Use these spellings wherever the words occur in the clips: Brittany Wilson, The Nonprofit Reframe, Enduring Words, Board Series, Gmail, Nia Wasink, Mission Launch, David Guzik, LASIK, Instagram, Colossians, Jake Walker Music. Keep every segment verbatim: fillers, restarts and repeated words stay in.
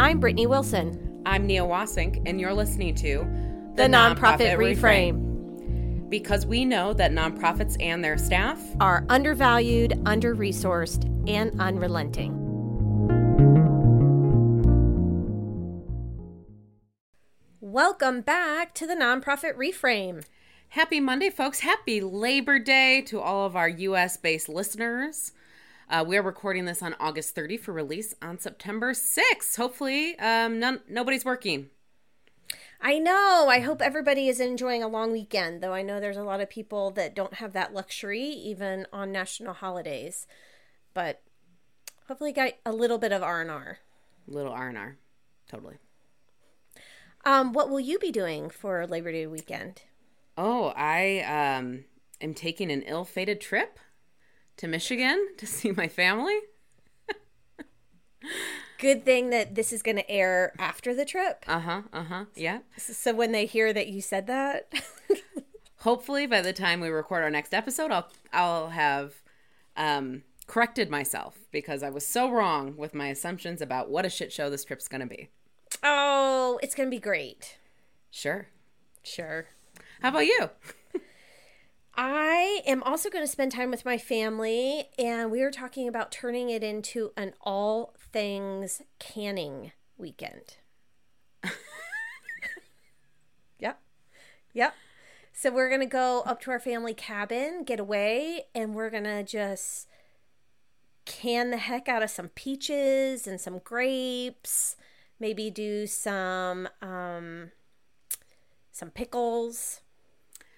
I'm Brittany Wilson. I'm Nia Wasink, and you're listening to The, the Nonprofit, Nonprofit Reframe. Reframe. Because we know that nonprofits and their staff are undervalued, under-resourced, and unrelenting. Welcome back to The Nonprofit Reframe. Happy Monday, folks. Happy Labor Day to all of our U S-based listeners. Uh, we are recording this on August thirtieth for release on September sixth. Hopefully, um, none, nobody's working. I know. I hope everybody is enjoying a long weekend, though I know there's a lot of people that don't have that luxury, even on national holidays. But hopefully got a little bit of R and R. Little R and R. Totally. Um, what will you be doing for Labor Day weekend? Oh, I um, am taking an ill-fated trip to Michigan to see my family. Good thing that this is going to air after the trip. Uh-huh, uh-huh, yeah. So when they hear that you said that? Hopefully by the time we record our next episode, I'll, I'll have um, corrected myself because I was so wrong with my assumptions about what a shit show this trip's going to be. Oh, it's going to be great. Sure. Sure. How about you? I am also going to spend time with my family, and we are talking about turning it into an all things canning weekend. Yep. Yep. So we're going to go up to our family cabin, get away, and we're going to just can the heck out of some peaches and some grapes, maybe do some um, some pickles.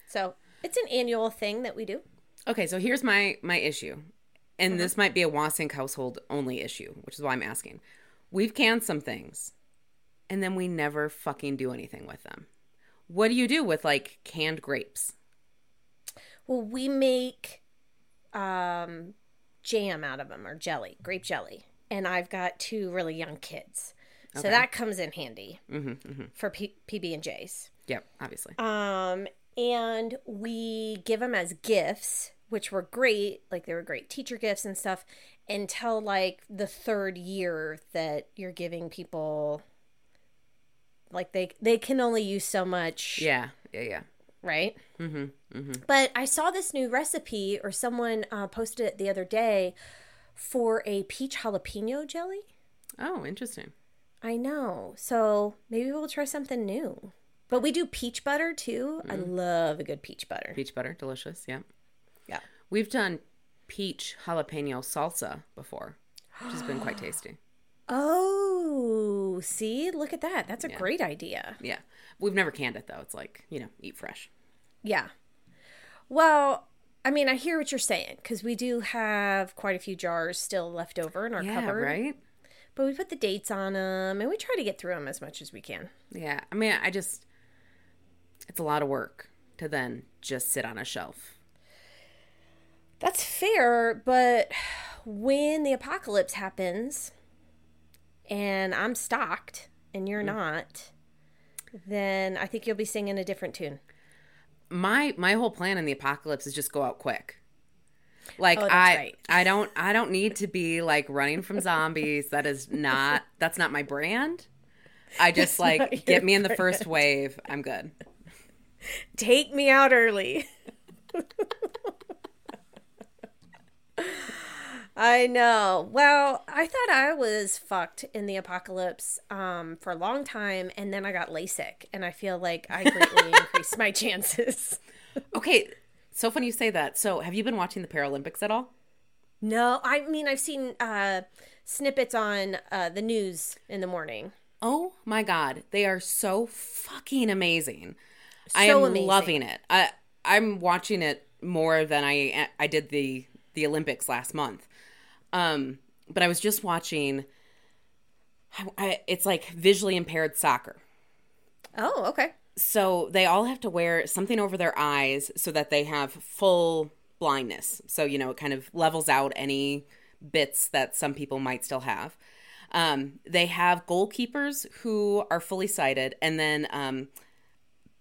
So it's an annual thing that we do. Okay, so here's my, my issue. And mm-hmm. This might be a Wasink household only issue, which is why I'm asking. We've canned some things, and then we never fucking do anything with them. What do you do with, like, canned grapes? Well, we make um, jam out of them, or jelly, grape jelly. And I've got two really young kids. So okay. That comes in handy mm-hmm, mm-hmm. for P- PB&Js. Yep, obviously. Um, and we give them as gifts, which were great. Like, they were great teacher gifts and stuff until, like, the third year that you're giving people, like, they they can only use so much. Yeah, yeah, yeah. Right? Mm-hmm, mm-hmm. But I saw this new recipe, or someone uh, posted it the other day, for a peach jalapeno jelly. Oh, interesting. I know. So maybe we'll try something new. But we do peach butter, too. Mm. I love a good peach butter. Peach butter. Delicious. Yeah. Yeah. We've done peach jalapeno salsa before, which has been quite tasty. Oh, see? Look at that. That's a yeah. great idea. Yeah. We've never canned it, though. It's like, you know, eat fresh. Yeah. Well, I mean, I hear what you're saying because we do have quite a few jars still left over in our yeah, cupboard. Yeah, right? But we put the dates on them, and we try to get through them as much as we can. Yeah. I mean, I just, it's a lot of work to then just sit on a shelf. That's fair, but when the apocalypse happens, and I'm stocked, and you're mm-hmm. not, then I think you'll be singing a different tune. My my whole plan in the apocalypse is just go out quick. Like oh, I, right. I don't, I don't need to be like running from zombies. That is not, that's not my brand. I just that's like get me in brand. The first wave. I'm good. Take me out early. I know. Well, I thought I was fucked in the apocalypse um, for a long time, and then I got LASIK, and I feel like I greatly increased my chances. Okay. So funny you say that. So have you been watching the Paralympics at all? No. I mean, I've seen uh, snippets on uh, the news in the morning. Oh, my God. They are so fucking amazing. So I am amazing. Loving it. I, I'm watching it more than I I did the, the Olympics last month. Um, but I was just watching, I, I, it's like visually impaired soccer. Oh, okay. So they all have to wear something over their eyes so that they have full blindness. So, you know, it kind of levels out any bits that some people might still have. Um, they have goalkeepers who are fully sighted and then um,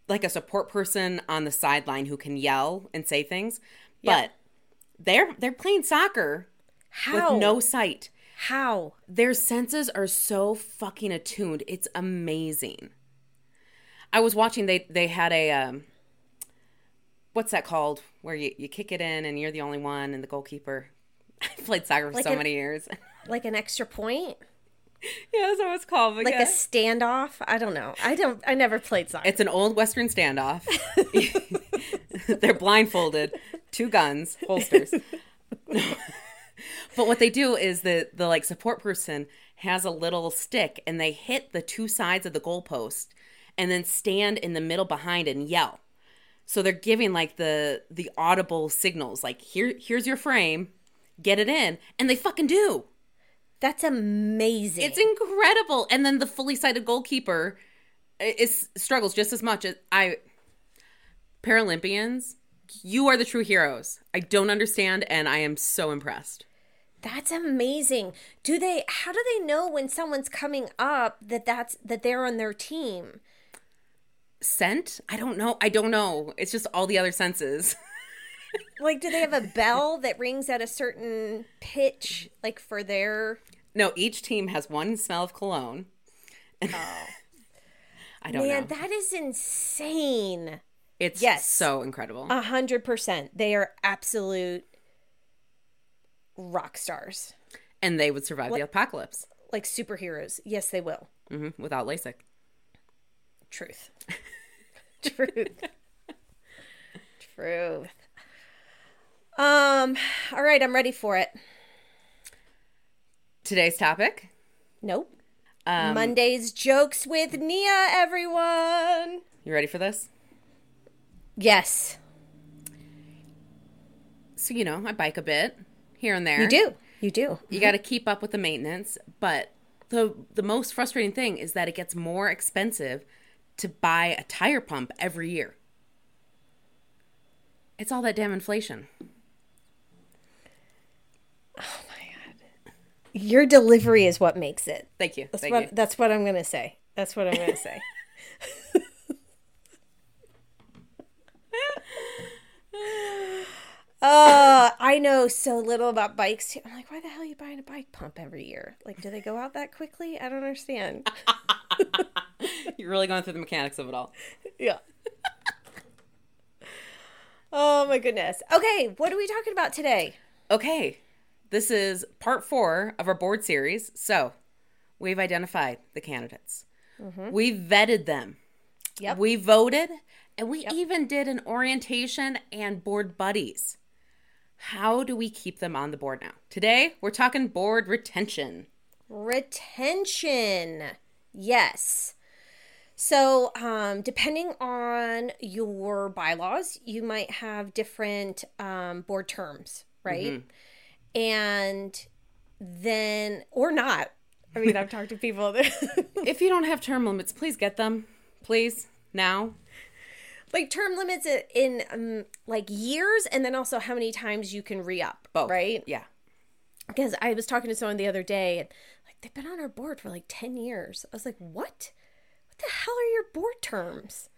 like a support person on the sideline who can yell and say things. Yeah. But they're they're playing soccer How? With no sight. how their senses are so fucking attuned. It's amazing. I was watching, they they had a, um, what's that called? Where you, you kick it in and you're the only one and the goalkeeper. I've played soccer for like so an, many years. Like an extra point? Yeah, that's what it's called. Like yeah. a standoff? I don't know. I don't. I never played soccer. It's an old Western standoff. They're blindfolded. Two guns, holsters. But what they do is the, the like support person has a little stick and they hit the two sides of the goalpost and then stand in the middle behind and yell. So they're giving like the the audible signals. Like, here here's your frame. Get it in. And they fucking do. That's amazing. It's incredible. And then the fully sighted goalkeeper is struggles just as much as I. Paralympians, you are the true heroes. I don't understand, and I am so impressed. That's amazing. Do they? How do they know when someone's coming up that that's that they're on their team? Scent? I don't know. I don't know. It's just all the other senses. Like, do they have a bell that rings at a certain pitch, like, for their... No, each team has one smell of cologne. Oh. I don't Man, know. Man, that is insane. It's yes. so incredible. A hundred percent. They are absolute rock stars. And they would survive like, the apocalypse. Like superheroes. Yes, they will. Mm-hmm. Without LASIK. Truth. Truth. Truth. Um, all right, I'm ready for it. Today's topic? Nope. Um, Monday's Jokes with Nia, everyone. You ready for this? Yes. So, you know, I bike a bit here and there. You do. You do. You got to keep up with the maintenance, but the the most frustrating thing is that it gets more expensive to buy a tire pump every year. It's all that damn inflation. Oh, my God. Your delivery is what makes it. Thank you. That's Thank what you. That's what I'm going to say. That's what I'm going to say. uh, I know so little about bikes, too. I'm like, why the hell are you buying a bike pump every year? Like, do they go out that quickly? I don't understand. You're really going through the mechanics of it all. Yeah. Oh, my goodness. Okay, what are we talking about today? Okay. This is part four of our board series. So we've identified the candidates. Mm-hmm. We vetted them. Yep. We voted, and we yep. even did an orientation and board buddies. How do we keep them on the board now? Today, we're talking board retention. Retention. Yes. So um, depending on your bylaws, you might have different um, board terms, right? Mm-hmm. And then, or not. I mean, I've talked to people. That if you don't have term limits, please get them. Please. Now. Like term limits in um, like years and then also how many times you can re-up. Both. Right? Yeah. Because I was talking to someone the other day and like they've been on our board for like ten years. I was like, what? What the hell are your board terms?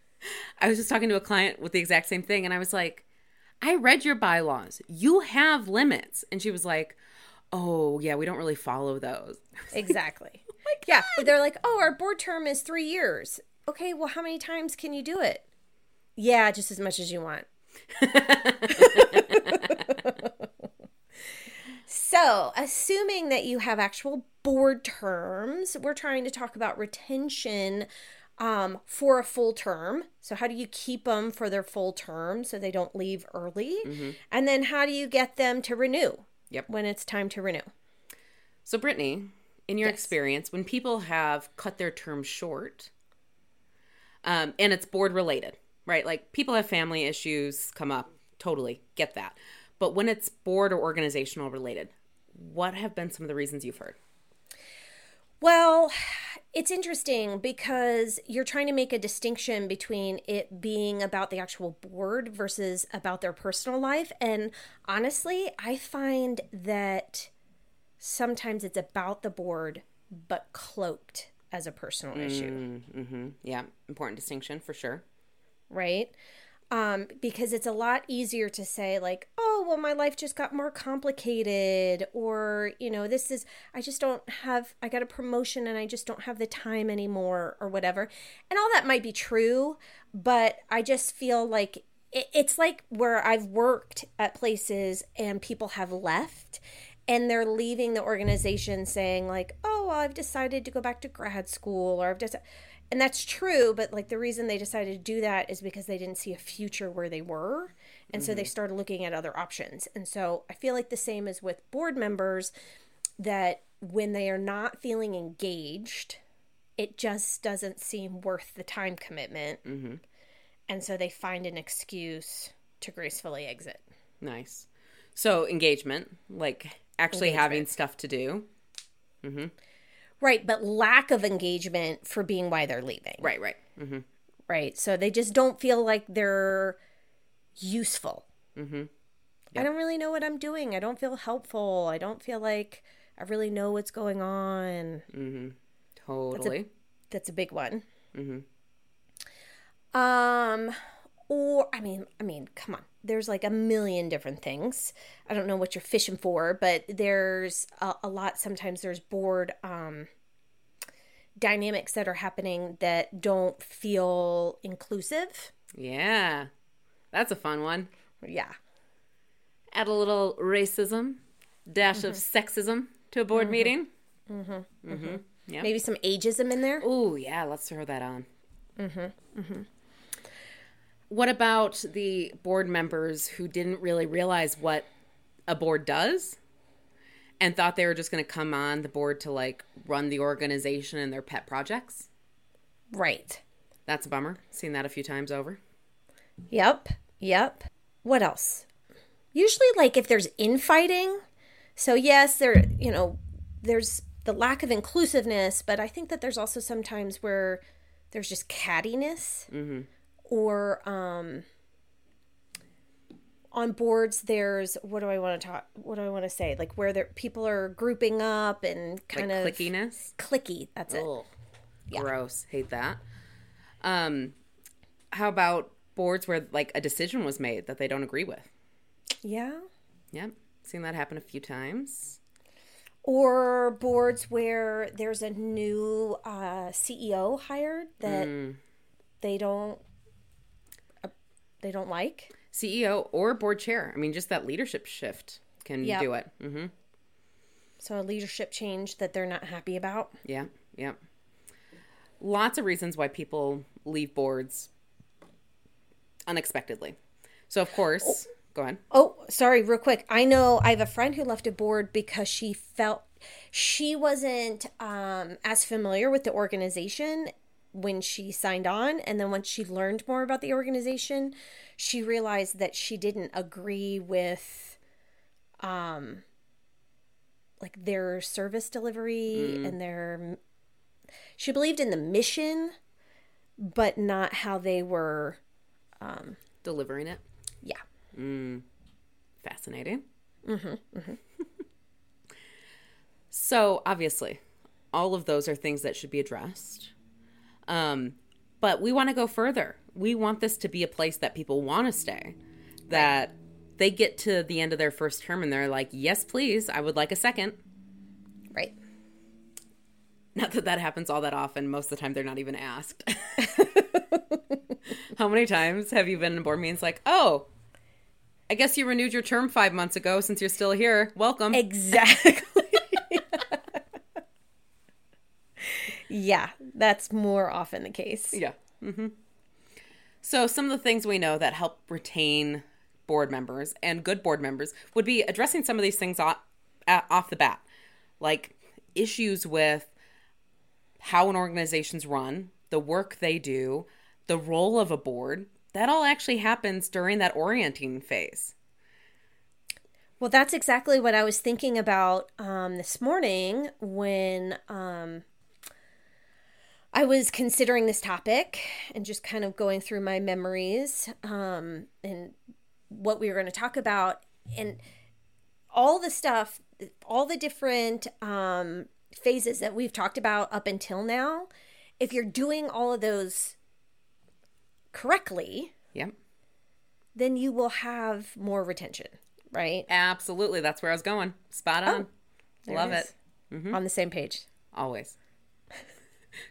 I was just talking to a client with the exact same thing and I was like, I read your bylaws. You have limits. And she was like, oh, yeah, we don't really follow those. Exactly. Like, oh yeah. They're like, oh, our board term is three years. Okay, well, how many times can you do it? Yeah, just as much as you want. So, assuming that you have actual board terms, we're trying to talk about retention Um, for a full term. So how do you keep them for their full term so they don't leave early? Mm-hmm. And then how do you get them to renew Yep. when it's time to renew? So Brittany, in your Yes. experience, when people have cut their term short, um, and it's board related, right? Like people have family issues come up, totally get that. But when it's board or organizational related, what have been some of the reasons you've heard? Well, it's interesting because you're trying to make a distinction between it being about the actual board versus about their personal life. And honestly, I find that sometimes it's about the board, but cloaked as a personal issue. Mm, mm-hmm. Yeah. Important distinction for sure. Right. Um, because it's a lot easier to say like, oh, well, my life just got more complicated, or, you know, this is, I just don't have, I got a promotion and I just don't have the time anymore, or whatever. And all that might be true, but I just feel like it, it's like where I've worked at places and people have left and they're leaving the organization saying like, oh, well, I've decided to go back to grad school, or I've just... And that's true, but like the reason they decided to do that is because they didn't see a future where they were. And mm-hmm. so they started looking at other options. And so I feel like the same is with board members, that when they are not feeling engaged, it just doesn't seem worth the time commitment. Mm-hmm. And so they find an excuse to gracefully exit. Nice. So engagement, like actually engagement. Having stuff to do. Mm-hmm. Right, but lack of engagement for being why they're leaving. Right, right. Mm-hmm. Right, so they just don't feel like they're useful. Mm-hmm. Yep. I don't really know what I'm doing. I don't feel helpful. I don't feel like I really know what's going on. Mm-hmm. Totally. That's a, that's a big one. Mm-hmm. Um, or, I mean, I mean, come on. There's like a million different things. I don't know what you're fishing for, but there's a, a lot. Sometimes there's board um, dynamics that are happening that don't feel inclusive. Yeah. That's a fun one. Yeah. Add a little racism, dash mm-hmm. of sexism to a board mm-hmm. meeting. Mm-hmm. Mm-hmm. mm-hmm. Yep. Maybe some ageism in there. Ooh, yeah. Let's throw that on. Mm-hmm. Mm-hmm. What about the board members who didn't really realize what a board does and thought they were just going to come on the board to, like, run the organization and their pet projects? Right. That's a bummer. Seen that a few times over. Yep. Yep. What else? Usually, like, if there's infighting. So, yes, there, you know, there's the lack of inclusiveness, but I think that there's also sometimes where there's just cattiness. Mm-hmm. Or um, on boards, there's what do I want to talk? What do I want to say? Like where there, people are grouping up and kind like of clickiness, clicky. That's it. Ugh. Yeah. Gross. Hate that. Um, how about boards where like a decision was made that they don't agree with? Yeah. Yep. Seen that happen a few times. Or boards where there's a new uh, C E O hired that mm. they don't. They don't like C E O or board chair. I mean, just that leadership shift can yep. do it. Mm-hmm. So a leadership change that they're not happy about. Yeah, yeah. Lots of reasons why people leave boards unexpectedly. So of course, oh, go on. Oh, sorry, real quick. I know I have a friend who left a board because she felt she wasn't um, as familiar with the organization when she signed on, and then once she learned more about the organization, she realized that she didn't agree with um like their service delivery mm. and their she believed in the mission but not how they were um delivering it. Yeah. Mm. Fascinating. Mm-hmm. Mm-hmm. So obviously all of those are things that should be addressed. Um, but we want to go further. We want this to be a place that people want to stay, that right. they get to the end of their first term and they're like, yes, please, I would like a second. Right. Not that that happens all that often. Most of the time, they're not even asked. How many times have you been in board meetings like, oh, I guess you renewed your term five months ago since you're still here. Welcome. Exactly. Yeah, that's more often the case. Yeah. Mm-hmm. So some of the things we know that help retain board members and good board members would be addressing some of these things off, off the bat, like issues with how an organization's run, the work they do, the role of a board. That all actually happens during that orienting phase. Well, that's exactly what I was thinking about um, this morning when... Um... I was considering this topic and just kind of going through my memories um, and what we were going to talk about, and all the stuff, all the different um, phases that we've talked about up until now. If you're doing all of those correctly, yep. then you will have more retention, right? Absolutely. That's where I was going. Spot on. Oh, love it. it. Mm-hmm. On the same page. Always.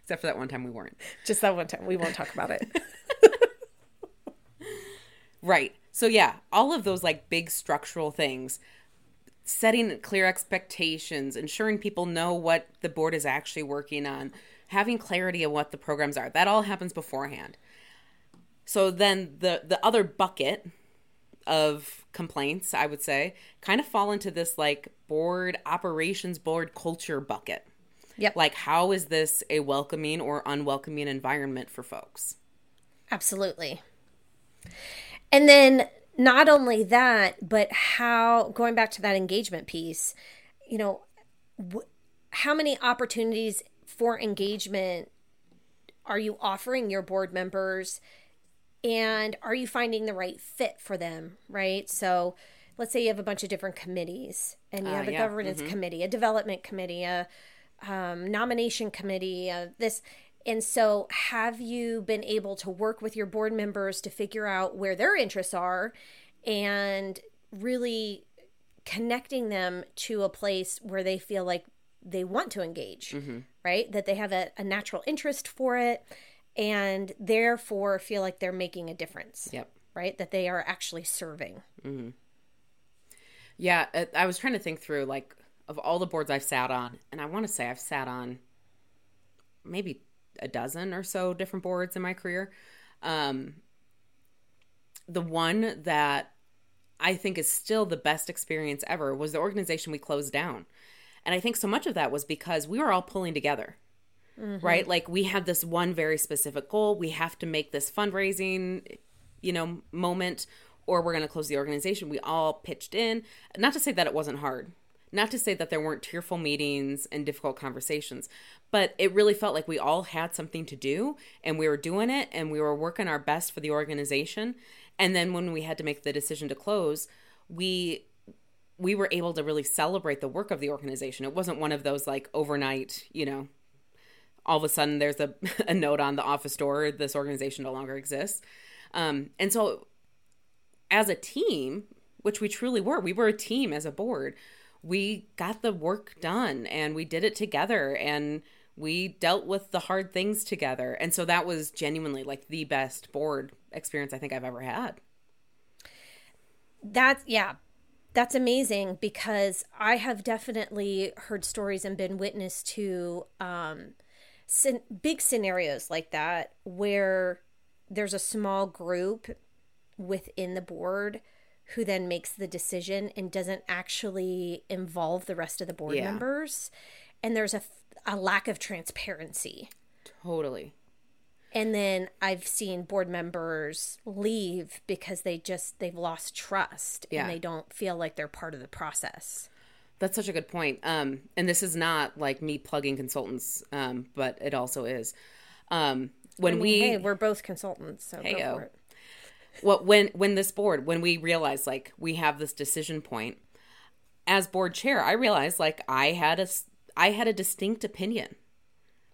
Except for that one time we weren't. Just that one time. We won't talk about it. Right. So yeah, all of those like big structural things, setting clear expectations, ensuring people know what the board is actually working on, having clarity of what the programs are. That all happens beforehand. So then the, the other bucket of complaints, I would say, kind of fall into this like board operations, board culture bucket. Yep. Like how is this a welcoming or unwelcoming environment for folks? Absolutely. And then not only that, but how, going back to that engagement piece, you know, wh- how many opportunities for engagement are you offering your board members? And are you finding the right fit for them, right? So let's say you have a bunch of different committees and you uh, have a yeah. governance mm-hmm. committee, a development committee, a um, nomination committee, uh, this. And so have you been able to work with your board members to figure out where their interests are and really connecting them to a place where they feel like they want to engage, mm-hmm. right? That they have a, a natural interest for it. And therefore feel like they're making a difference, yep. right? That they are actually serving. Mm-hmm. Yeah, I was trying to think through, like, of all the boards I've sat on, and I want to say I've sat on maybe a dozen or so different boards in my career. Um, the one that I think is still the best experience ever was the organization we closed down. And I think so much of that was because we were all pulling together. Mm-hmm. Right? Like we have this one very specific goal. We have to make this fundraising, you know, moment, or we're going to close the organization. We all pitched in. Not to say that it wasn't hard. Not to say that there weren't tearful meetings and difficult conversations, but it really felt like we all had something to do and we were doing it and we were working our best for the organization. And then when we had to make the decision to close, we we were able to really celebrate the work of the organization. It wasn't one of those like overnight, you know, all of a sudden there's a, a note on the office door, this organization no longer exists. Um, and so as a team, which we truly were, we were a team as a board, we got the work done and we did it together and we dealt with the hard things together. And so that was genuinely like the best board experience I think I've ever had. That's, yeah, that's amazing because I have definitely heard stories and been witness to, um, big scenarios like that where there's a small group within the board who then makes the decision and doesn't actually involve the rest of the board yeah. members. And there's a, a lack of transparency. Totally. And then I've seen board members leave because they just, they've lost trust yeah. and they don't feel like they're part of the process. That's such a good point. Um, and this is not like me plugging consultants, um, but it also is. Um, when I mean, we hey, we're both consultants, so hey, go oh. for it. Well, when when this board, when we realized like we have this decision point, as board chair, I realized like I had a I had a distinct opinion,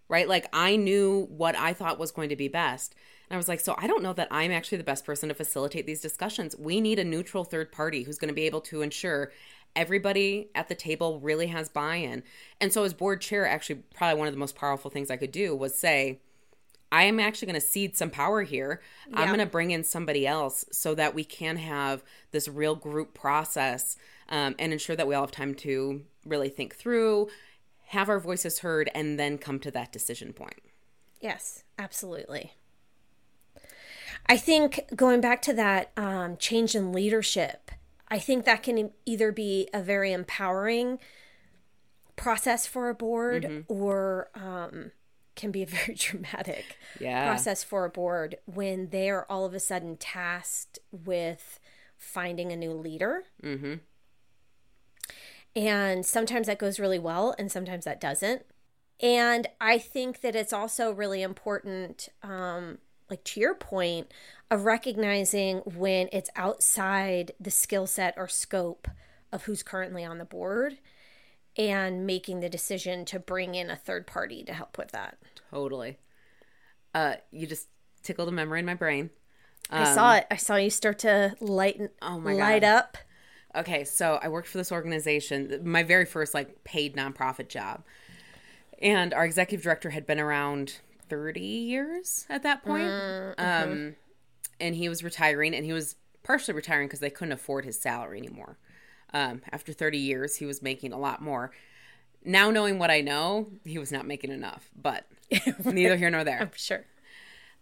right? Like I knew what I thought was going to be best, and I was like, so I don't know that I'm actually the best person to facilitate these discussions. We need a neutral third party who's going to be able to ensure everybody at the table really has buy-in. And so as board chair, actually probably one of the most powerful things I could do was say, I am actually going to cede some power here. Yeah. I'm going to bring in somebody else so that we can have this real group process um, and ensure that we all have time to really think through, have our voices heard, and then come to that decision point. Yes, absolutely. I think going back to that um, change in leadership, I think that can either be a very empowering process for a board mm-hmm. or um, can be a very dramatic yeah. process for a board when they are all of a sudden tasked with finding a new leader. Mm-hmm. And sometimes that goes really well and sometimes that doesn't. And I think that it's also really important, um, like to your point, of recognizing when it's outside the skill set or scope of who's currently on the board and making the decision to bring in a third party to help with that. Totally. Uh, you just tickled a memory in my brain. Um, I saw it. I saw you start to lighten, oh my light God. up. Okay, so I worked for this organization, my very first like paid nonprofit job. And our executive director had been around thirty years at that point. Mm-hmm. Um, and he was retiring, and he was partially retiring because they couldn't afford his salary anymore. Um, after thirty years, he was making a lot more. Now knowing what I know, he was not making enough, but neither here nor there. I'm sure.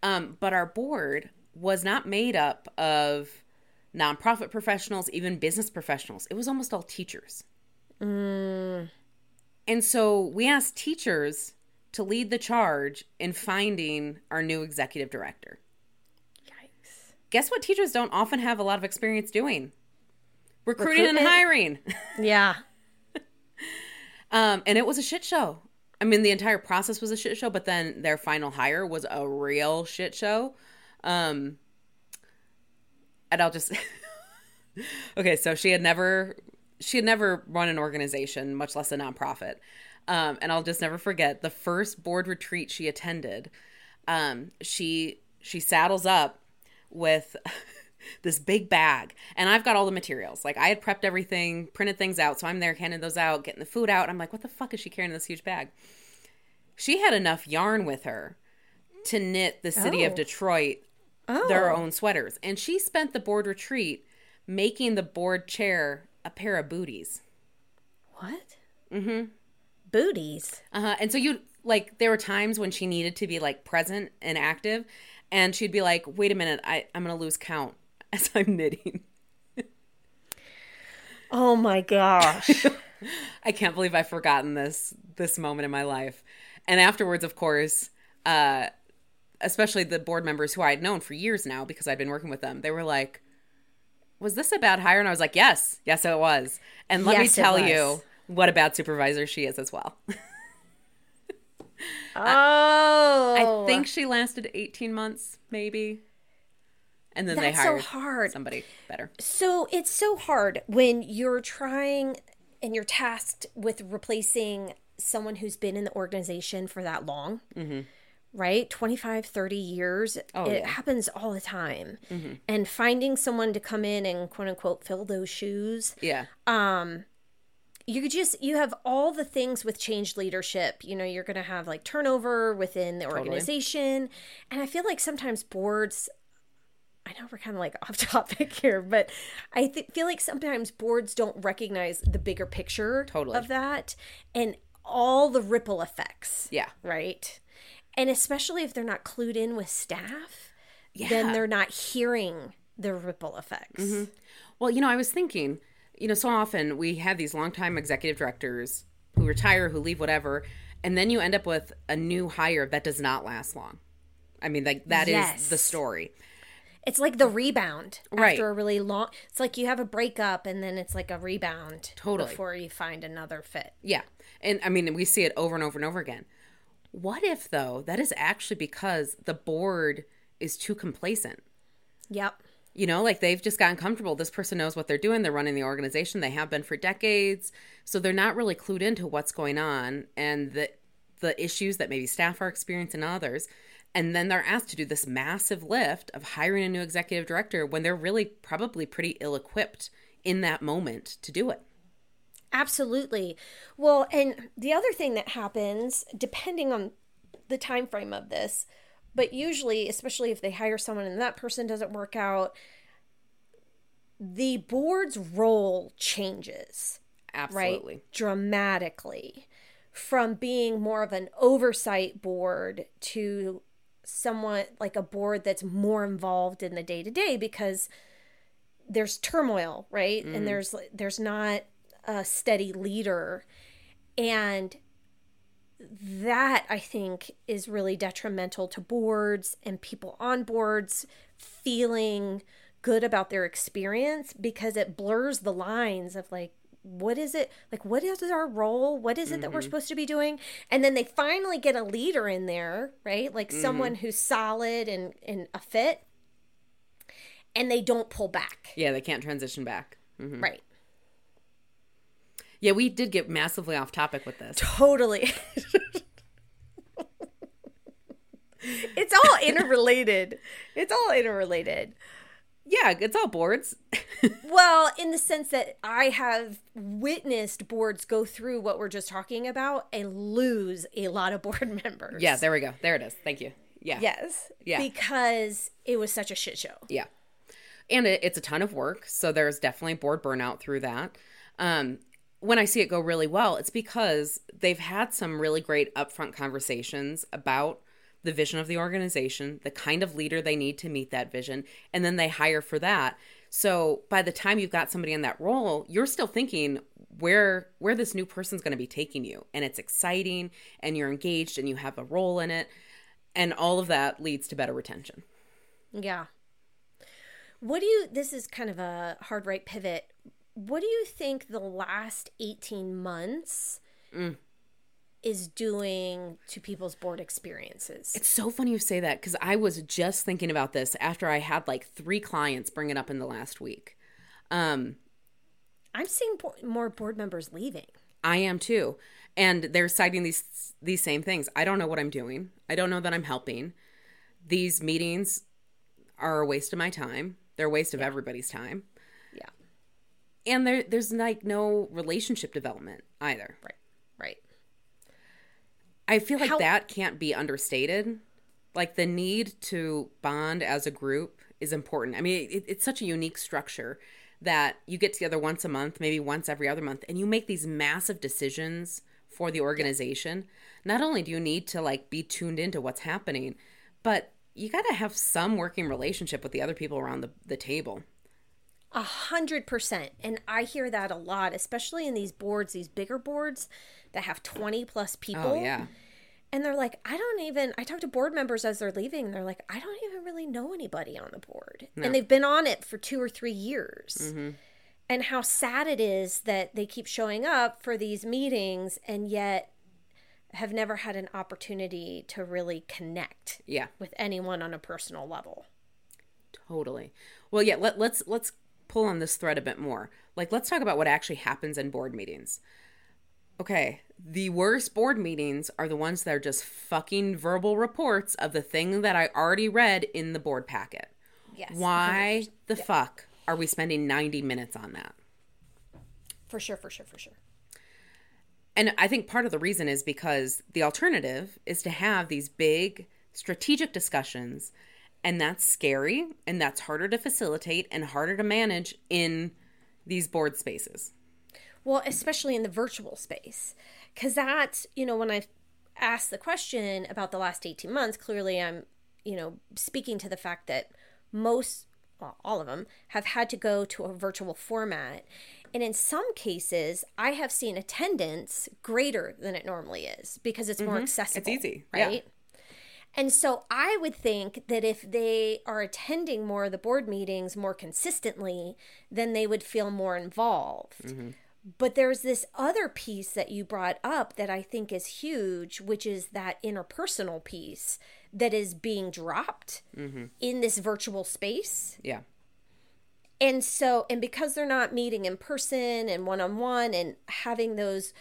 Um, but our board was not made up of nonprofit professionals, even business professionals. It was almost all teachers. Mm. And so we asked teachers to lead the charge in finding our new executive director. Yikes. Guess what teachers don't often have a lot of experience doing? Recruiting Recruit- and hiring. Yeah. um, and it was a shit show. I mean, the entire process was a shit show, but then their final hire was a real shit show. Um, and I'll just, okay. So she had never, she had never run an organization, much less a nonprofit. Um, and I'll just never forget the first board retreat she attended. Um, she, she saddles up with this big bag, and I've got all the materials. Like, I had prepped everything, printed things out. So I'm there handing those out, getting the food out. I'm like, what the fuck is she carrying in this huge bag? She had enough yarn with her to knit the city oh. of Detroit oh. their own sweaters. And she spent the board retreat making the board chair a pair of booties. What? Mm-hmm. Booties? Uh-huh. And so you, like, there were times when she needed to be, like, present and active, and she'd be like, wait a minute, I, I'm going to lose count as I'm knitting. Oh, my gosh. I can't believe I've forgotten this, this moment in my life. And afterwards, of course, uh, especially the board members who I had known for years now because I'd been working with them, they were like, was this a bad hire? And I was like, yes. Yes, it was. And let yes, me tell you what a bad supervisor she is as well. Oh. I, I think she lasted eighteen months, maybe. And then That's they hired so hard. somebody better. So it's so hard when you're trying and you're tasked with replacing someone who's been in the organization for that long, mm-hmm. right? twenty-five, thirty years. Oh, it yeah. happens all the time. Mm-hmm. And finding someone to come in and quote unquote fill those shoes. Yeah. Um, you just, you have all the things with change leadership. You know, you're going to have like turnover within the organization. Totally. And I feel like sometimes boards, I know we're kind of like off topic here, but I th- feel like sometimes boards don't recognize the bigger picture totally. of that and all the ripple effects. Yeah. Right. And especially if they're not clued in with staff, yeah. then they're not hearing the ripple effects. Mm-hmm. Well, you know, I was thinking, you know, so often we have these longtime executive directors who retire, who leave, whatever, and then you end up with a new hire that does not last long. I mean, like that yes. is the story. It's like the rebound right. after a really long – it's like you have a breakup and then it's like a rebound totally. before you find another fit. Yeah. And, I mean, we see it over and over and over again. What if, though, that is actually because the board is too complacent? Yep. You know, like they've just gotten comfortable. This person knows what they're doing. They're running the organization. They have been for decades. So they're not really clued into what's going on and the the issues that maybe staff are experiencing and others. And then they're asked to do this massive lift of hiring a new executive director when they're really probably pretty ill-equipped in that moment to do it. Absolutely. Well, and the other thing that happens, depending on the time frame of this, but usually, especially if they hire someone and that person doesn't work out, the board's role changes. Absolutely. Right? Dramatically. From being more of an oversight board to somewhat like a board that's more involved in the day-to-day because there's turmoil, right? Mm. And there's there's not a steady leader. And that, I think, is really detrimental to boards and people on boards feeling good about their experience because it blurs the lines of like, what is it? Like, what is our role? What is it mm-hmm. that we're supposed to be doing? And then they finally get a leader in there, right? Like mm-hmm. someone who's solid and, and a fit, and they don't pull back. Yeah, they can't transition back. Mm-hmm. Right. Yeah, we did get massively off topic with this. Totally. It's all all interrelated. It's all interrelated. Yeah, it's all boards. Well, in the sense that I have witnessed boards go through what we're just talking about and lose a lot of board members. Yeah, there we go. There it is. Thank you. Yeah. Yes. Yeah. Because it was such a shit show. Yeah. And it, it's a ton of work. So there's definitely board burnout through that. Um, when I see it go really well, it's because they've had some really great upfront conversations about the vision of the organization, the kind of leader they need to meet that vision, and then they hire for that. So by the time you've got somebody in that role, you're still thinking where where this new person's going to be taking you. And it's exciting, and you're engaged, and you have a role in it. And all of that leads to better retention. Yeah. What do you, this is kind of a hard right pivot. What do you think the last eighteen months mm. is doing to people's board experiences? It's so funny you say that, because I was just thinking about this after I had like three clients bring it up in the last week. Um, I'm seeing bo- more board members leaving. I am too. And they're citing these these same things. I don't know what I'm doing. I don't know that I'm helping. These meetings are a waste of my time. They're a waste of yeah. everybody's time. Yeah. And there there's like no relationship development either. Right. Right. I feel like How- that can't be understated. Like the need to bond as a group is important. I mean, it, it's such a unique structure that you get together once a month, maybe once every other month, and you make these massive decisions for the organization. Yeah. Not only do you need to like be tuned into what's happening, but you got to have some working relationship with the other people around the, the table. A hundred percent. And I hear that a lot, especially in these boards, these bigger boards that have twenty plus people. Oh, yeah. And they're like, I don't even, I talk to board members as they're leaving. They're like, I don't even really know anybody on the board. No. And they've been on it for two or three years. Mm-hmm. And how sad it is that they keep showing up for these meetings and yet have never had an opportunity to really connect yeah. with anyone on a personal level. Totally. Well, yeah, let, let's let's pull on this thread a bit more. Like, let's talk about what actually happens in board meetings. Okay, the worst board meetings are the ones that are just fucking verbal reports of the thing that I already read in the board packet. Yes. Why one hundred percent the yeah. fuck are we spending ninety minutes on that? For sure, for sure, for sure. And I think part of the reason is because the alternative is to have these big strategic discussions, and that's scary, and that's harder to facilitate and harder to manage in these board spaces. Well, especially in the virtual space, because that's, you know, when I asked the question about the last eighteen months, clearly I'm, you know, speaking to the fact that most, well, all of them have had to go to a virtual format. And in some cases, I have seen attendance greater than it normally is because it's mm-hmm. more accessible. It's easy. Right. Yeah. And so I would think that if they are attending more of the board meetings more consistently, then they would feel more involved. Mm-hmm. But there's this other piece that you brought up that I think is huge, which is that interpersonal piece that is being dropped mm-hmm. in this virtual space. Yeah. And so, and because they're not meeting in person and one-on-one and having those,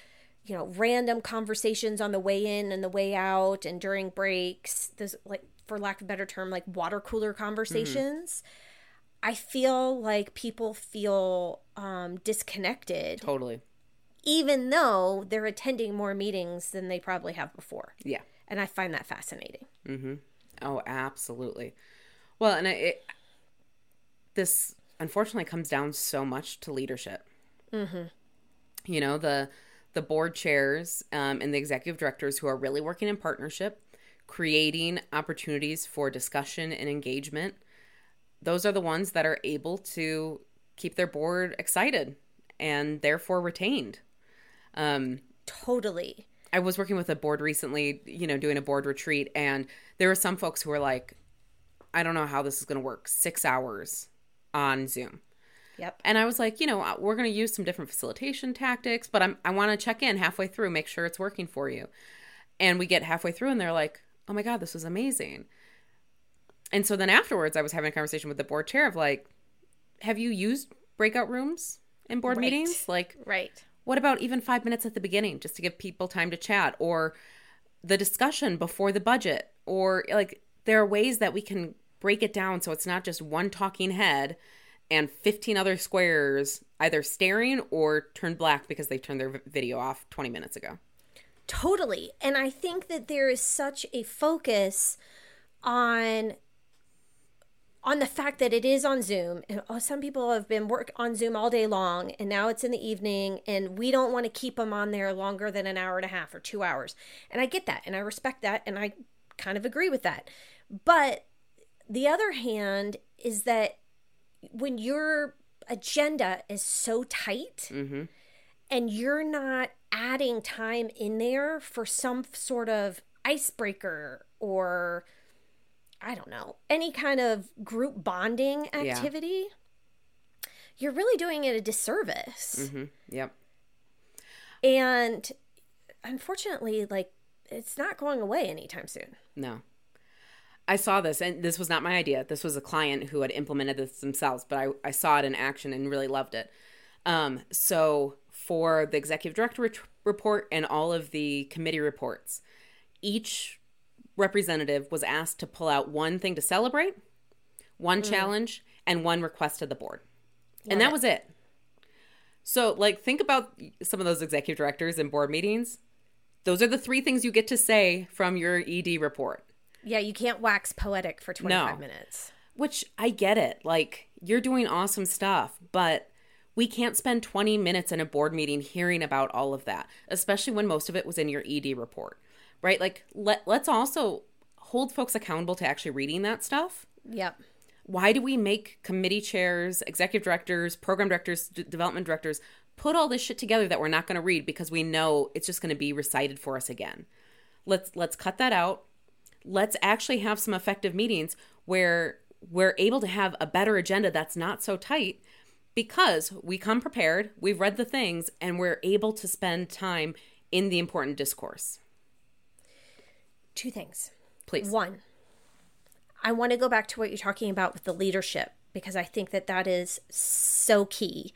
you know, random conversations on the way in and the way out and during breaks, those, like, for lack of a better term, like water cooler conversations, mm-hmm. I feel like people feel um, disconnected. Totally. Even though they're attending more meetings than they probably have before. Yeah. And I find that fascinating. Mm-hmm. Oh, absolutely. Well, and I, it, this unfortunately comes down so much to leadership. Mm-hmm. You know, the, the board chairs um, and the executive directors who are really working in partnership, creating opportunities for discussion and engagement. Those are the ones that are able to keep their board excited and therefore retained. Um, totally. I was working with a board recently, you know, doing a board retreat, and there were some folks who were like, I don't know how this is going to work, six hours on Zoom. Yep. And I was like, you know, we're going to use some different facilitation tactics, but I'm, I want to check in halfway through, make sure it's working for you. And we get halfway through and they're like, oh my God, this was amazing. And so then afterwards, I was having a conversation with the board chair of like, have you used breakout rooms in board right. meetings? Like, right. what about even five minutes at the beginning just to give people time to chat, or the discussion before the budget, or like there are ways that we can break it down so it's not just one talking head and fifteen other squares either staring or turned black because they turned their video off twenty minutes ago. Totally. And I think that there is such a focus on on the fact that it is on Zoom. And oh, some people have been work on Zoom all day long, and now it's in the evening, and we don't want to keep them on there longer than an hour and a half or two hours. And I get that, and I respect that, and I kind of agree with that. But the other hand is that when your agenda is so tight, mm-hmm. and you're not adding time in there for some sort of icebreaker or, I don't know, any kind of group bonding activity, yeah. you're really doing it a disservice. Mm-hmm. Yep. And unfortunately, like, it's not going away anytime soon. No. I saw this, and this was not my idea. This was a client who had implemented this themselves, but I, I saw it in action and really loved it. Um, so for the executive director re- report and all of the committee reports, each representative was asked to pull out one thing to celebrate, one mm. challenge, and one request to the board. Love and that it. was it. So, like, think about some of those executive directors and board meetings. Those are the three things you get to say from your E D report. Yeah, you can't wax poetic for twenty-five no. minutes. Which, I get it. Like, you're doing awesome stuff, but we can't spend twenty minutes in a board meeting hearing about all of that, especially when most of it was in your E D report. Right? Like, let, let's also hold folks accountable to actually reading that stuff. Yep. Why do we make committee chairs, executive directors, program directors, d- development directors put all this shit together that we're not going to read because we know it's just going to be recited for us again? Let's let's cut that out. Let's actually have some effective meetings where we're able to have a better agenda that's not so tight because we come prepared, we've read the things, and we're able to spend time in the important discourse. Two things. Please. One, I want to go back to what you're talking about with the leadership, because I think that that is so key.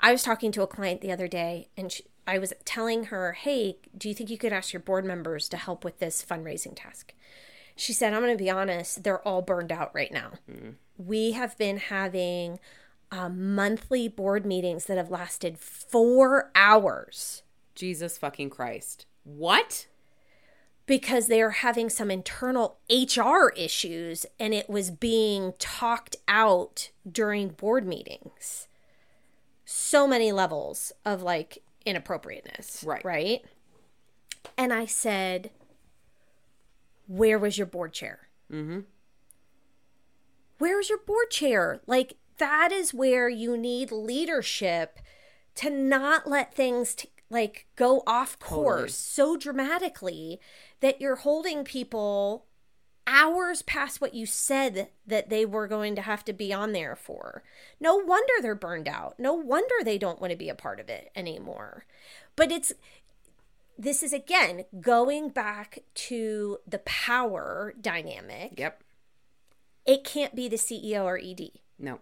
I was talking to a client the other day, and she, I was telling her, hey, do you think you could ask your board members to help with this fundraising task? She said, I'm going to be honest, they're all burned out right now. Mm-hmm. We have been having uh, monthly board meetings that have lasted four hours. Jesus fucking Christ. What? Because they are having some internal H R issues, and it was being talked out during board meetings. So many levels of, like, inappropriateness. Right. Right? And I said, where was your board chair? Mm-hmm. Where was your board chair? Like, that is where you need leadership to not let things t- like go off course totally. so dramatically that you're holding people hours past what you said that they were going to have to be on there for. No wonder they're burned out. No wonder they don't want to be a part of it anymore. But it's, this is again, going back to the power dynamic. Yep. It can't be the C E O or E D. No.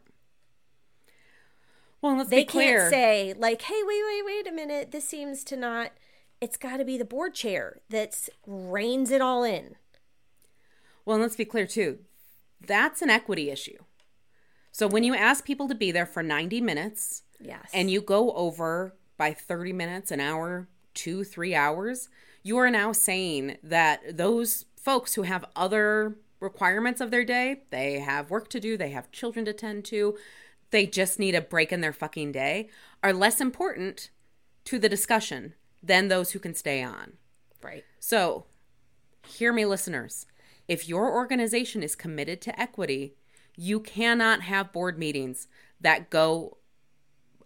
Well, let's be clear. They can't say, like, hey, wait, wait, wait a minute. This seems to not, it's got to be the board chair that reins it all in. Well, and let's be clear, too. That's an equity issue. So when you ask people to be there for ninety minutes, yes, and you go over by thirty minutes, an hour, two, three hours, you are now saying that those folks who have other requirements of their day, they have work to do, they have children to tend to, they just need a break in their fucking day, are less important to the discussion than those who can stay on. Right. So hear me, listeners. If your organization is committed to equity, you cannot have board meetings that go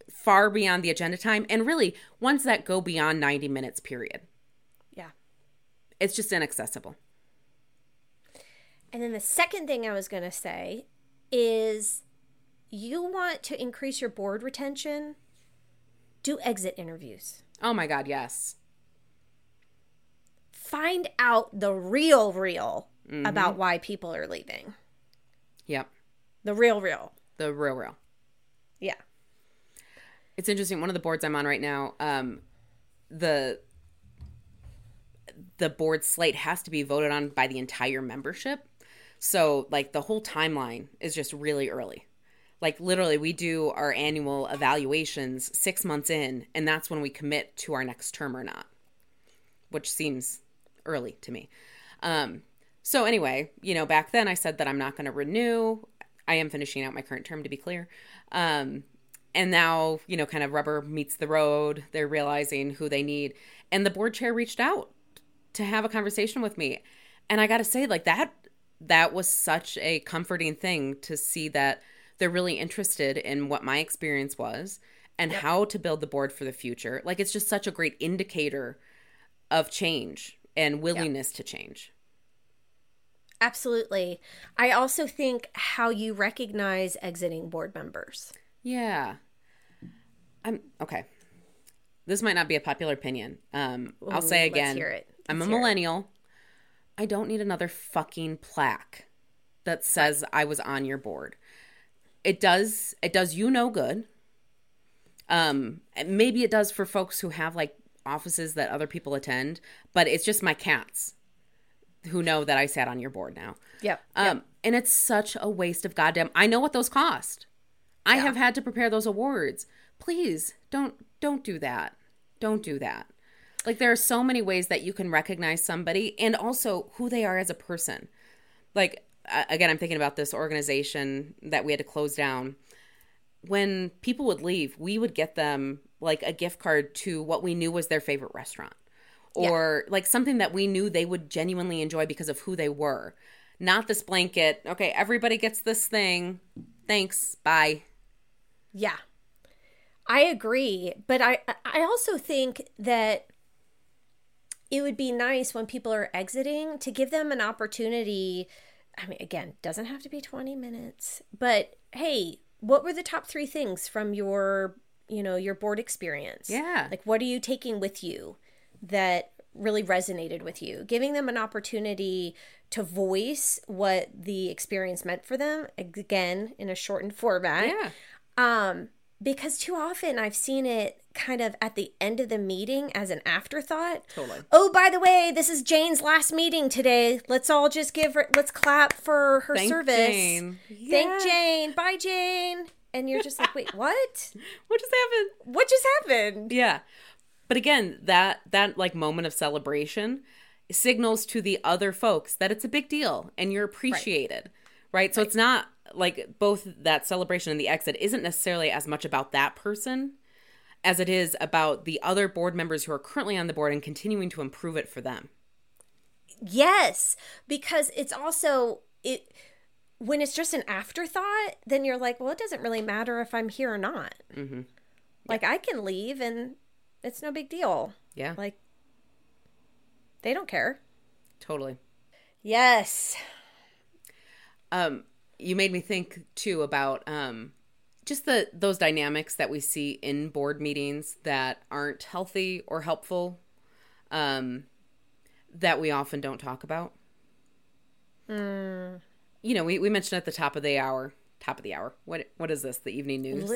far beyond the agenda time, and really ones that go beyond ninety minutes, period. Yeah. It's just inaccessible. And then the second thing I was going to say is, you want to increase your board retention? Do exit interviews. Oh my God, yes. Find out the real, real mm-hmm. about why people are leaving. Yep. The real, real. The real, real. Yeah. It's interesting. One of the boards I'm on right now, um, the the board slate has to be voted on by the entire membership. So like the whole timeline is just really early. Like literally we do our annual evaluations six months in, and that's when we commit to our next term or not, which seems early to me. Um, so anyway, you know, back then I said that I'm not going to renew. I am finishing out my current term, to be clear. Um, and now, you know, kind of rubber meets the road. They're realizing who they need. And the board chair reached out to have a conversation with me. And I got to say, like that, that was such a comforting thing to see that they're really interested in what my experience was and yep. how to build the board for the future. Like it's just such a great indicator of change and willingness yep. to change. Absolutely. I also think how you recognize exiting board members. Yeah. I'm okay. This might not be a popular opinion. Um, Ooh, I'll say again, let's hear it. Let's I'm a millennial. It. I don't need another fucking plaque that says I was on your board. It does, it does you no good. Um, maybe it does for folks who have like offices that other people attend, but it's just my cats who know that I sat on your board now. Yep. Um, yep. And it's such a waste of goddamn. I know what those cost. I yeah. have had to prepare those awards. Please don't, don't do that. Don't do that. Like there are so many ways that you can recognize somebody and also who they are as a person. Like, again, I'm thinking about this organization that we had to close down. When people would leave, we would get them like a gift card to what we knew was their favorite restaurant or yeah. like something that we knew they would genuinely enjoy because of who they were. Not this blanket. Okay, everybody gets this thing. Thanks. Bye. Yeah, I agree. But I, I also think that it would be nice when people are exiting to give them an opportunity. I mean, again, doesn't have to be twenty minutes, but hey, what were the top three things from your, you know, your board experience? Yeah. Like, what are you taking with you that really resonated with you? Giving them an opportunity to voice what the experience meant for them, again, in a shortened format. Yeah. Um, because too often I've seen it kind of at the end of the meeting as an afterthought. Totally. Oh, by the way, this is Jane's last meeting today. Let's all just give her, let's clap for her Thank service. Jane. Yeah. Thank Jane. Bye, Jane. And you're just like, wait, what? What just happened? What just happened? Yeah. But again, that, that like moment of celebration signals to the other folks that it's a big deal and you're appreciated. Right. right? So right. it's not like both that celebration and the exit isn't necessarily as much about that person as it is about the other board members who are currently on the board and continuing to improve it for them. Yes, because it's also it when it's just an afterthought, then you're like, well, it doesn't really matter if I'm here or not. Mm-hmm. Like yeah. I can leave and it's no big deal. Yeah. Like they don't care. Totally. Yes. Um, you made me think too about um just the those dynamics that we see in board meetings that aren't healthy or helpful, um, that we often don't talk about. Mm. You know, we, we mentioned at the top of the hour, top of the hour. What what is this? The evening news?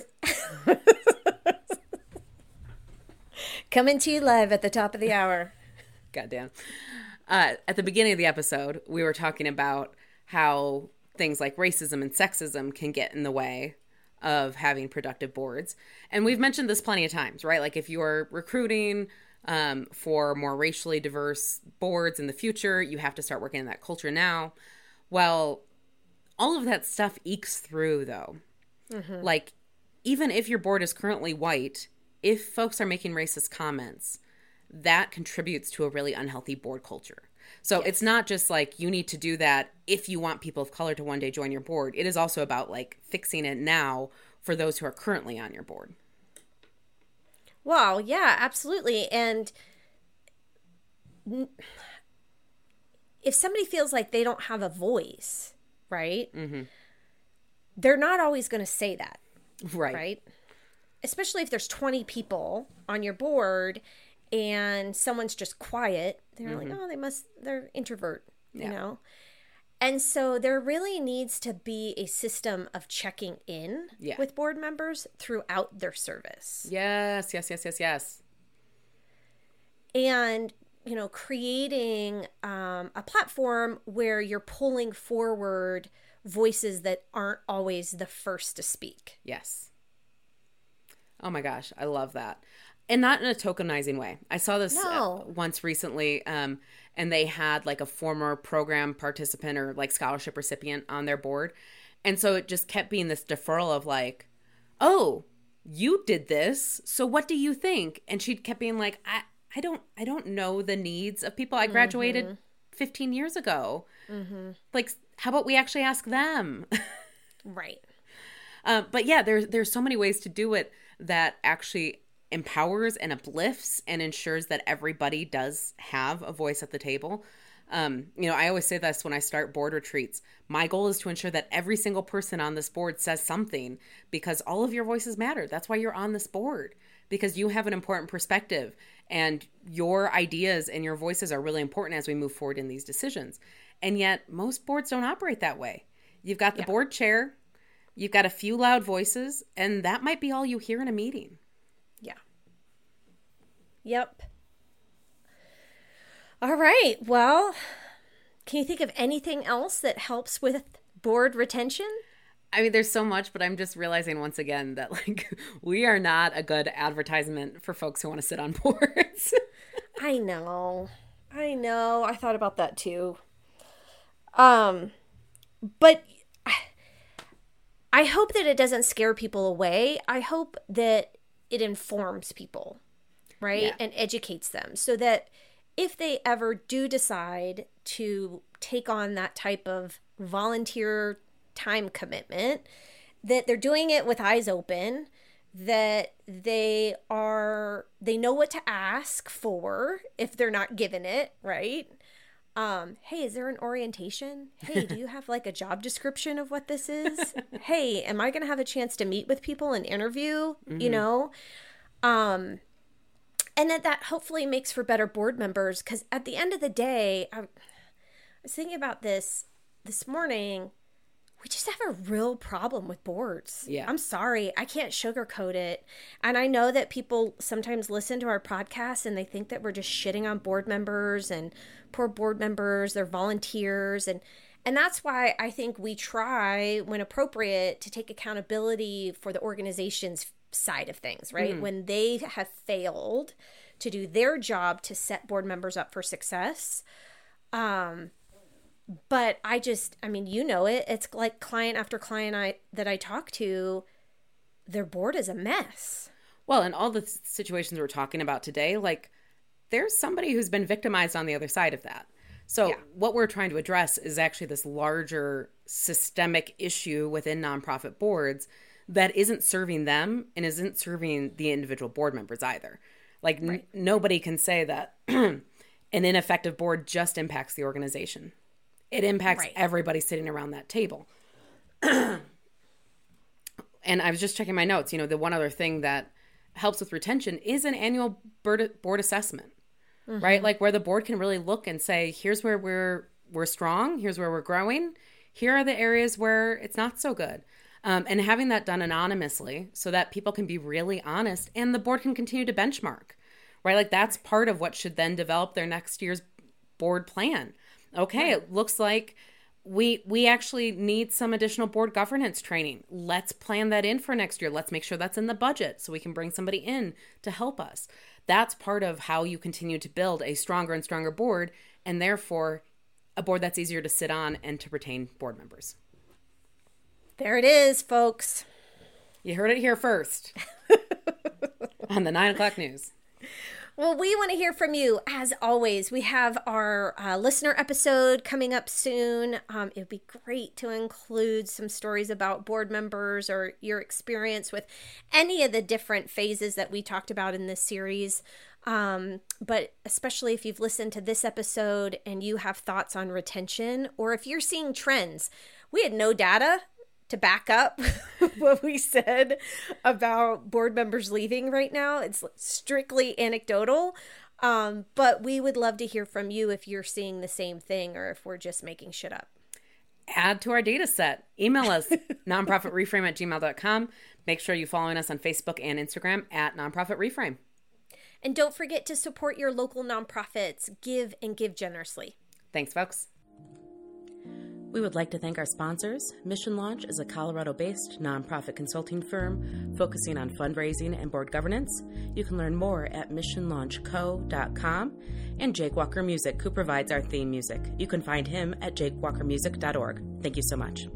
Coming to you live at the top of the hour. Goddamn. Uh, at the beginning of the episode, we were talking about how things like racism and sexism can get in the way of having productive boards. And we've mentioned this plenty of times, right? Like if you're recruiting um, for more racially diverse boards in the future, you have to start working in that culture now. Well, all of that stuff ekes through though. Mm-hmm. Like even if your board is currently white, if folks are making racist comments, that contributes to a really unhealthy board culture. So yes. it's not just like you need to do that if you want people of color to one day join your board. It is also about like fixing it now for those who are currently on your board. Well, yeah, absolutely. And if somebody feels like they don't have a voice, right? Mm-hmm. They're not always going to say that. Right. Right. Especially if there's twenty people on your board and someone's just quiet, they're mm-hmm. like, oh, they must, they're introvert, yeah. you know? And so there really needs to be a system of checking in yeah. with board members throughout their service. Yes, yes, yes, yes, yes. And you know, creating um, a platform where you're pulling forward voices that aren't always the first to speak. Yes. Oh my gosh, I love that. And not in a tokenizing way. I saw this no. uh, once recently, um, and they had like a former program participant or like scholarship recipient on their board. And so it just kept being this deferral of like, oh, you did this, so what do you think? And she kept being like, I, I don't I don't know the needs of people. I graduated mm-hmm. fifteen years ago. Mm-hmm. Like, how about we actually ask them? Right. Uh, but yeah, there's, there's so many ways to do it that actually empowers and uplifts and ensures that everybody does have a voice at the table. Um, you know, I always say this when I start board retreats. My goal is to ensure that every single person on this board says something, because all of your voices matter. That's why you're on this board, because you have an important perspective and your ideas and your voices are really important as we move forward in these decisions. And yet most boards don't operate that way. You've got the yeah. board chair, you've got a few loud voices, and that might be all you hear in a meeting. Yeah. Yep. All right. Well, can you think of anything else that helps with board retention? I mean, there's so much, but I'm just realizing once again that, like, we are not a good advertisement for folks who want to sit on boards. I know. I know. I thought about that too. Um, but I hope that it doesn't scare people away. I hope that it informs people, right? Yeah. And educates them so that if they ever do decide to take on that type of volunteer time commitment, that they're doing it with eyes open, that they are, they know what to ask for if they're not given it, right? Um, hey, is there an orientation? Hey, do you have like a job description of what this is? Hey, am I going to have a chance to meet with people and interview, mm-hmm. you know? Um, And that, that hopefully makes for better board members, because at the end of the day, I was thinking about this this morning, we just have a real problem with boards. Yeah. I'm sorry. I can't sugarcoat it. And I know that people sometimes listen to our podcast and they think that we're just shitting on board members and poor board members, they're volunteers. And, and that's why I think we try, when appropriate, to take accountability for the organization's side of things, right? Mm. When they have failed to do their job to set board members up for success. Um, but I just, I mean, you know it. It's like client after client I that I talk to, their board is a mess. Well, in all the situations we're talking about today, like there's somebody who's been victimized on the other side of that. So yeah. what we're trying to address is actually this larger systemic issue within nonprofit boards that isn't serving them and isn't serving the individual board members either. Like right. n- nobody can say that an ineffective board just impacts the organization. It impacts right. everybody sitting around that table. And I was just checking my notes. You know, the one other thing that helps with retention is an annual board, board assessment, mm-hmm. right? Like where the board can really look and say, here's where we're, we're strong. Here's where we're growing. Here are the areas where it's not so good. Um, and having that done anonymously so that people can be really honest and the board can continue to benchmark, right? Like that's part of what should then develop their next year's board plan. Okay, right. It looks like we we actually need some additional board governance training. Let's plan that in for next year. Let's make sure that's in the budget so we can bring somebody in to help us. That's part of how you continue to build a stronger and stronger board, and therefore a board that's easier to sit on and to retain board members. There it is, folks. You heard it here first on the nine o'clock news. Well, we want to hear from you. As always, we have our uh, listener episode coming up soon. Um, it would be great to include some stories about board members or your experience with any of the different phases that we talked about in this series. Um, but especially if you've listened to this episode and you have thoughts on retention, or if you're seeing trends. We had no data to back up what we said about board members leaving right now. It's strictly anecdotal, um, but we would love to hear from you if you're seeing the same thing or if we're just making shit up. Add to our data set. Email us, nonprofitreframe at gmail dot com. Make sure you're following us on Facebook and Instagram at nonprofitreframe. And don't forget to support your local nonprofits. Give and give generously. Thanks, folks. We would like to thank our sponsors. Mission Launch is a Colorado-based nonprofit consulting firm focusing on fundraising and board governance. You can learn more at mission launch co dot com, and Jake Walker Music, who provides our theme music. You can find him at jake walker music dot org. Thank you so much.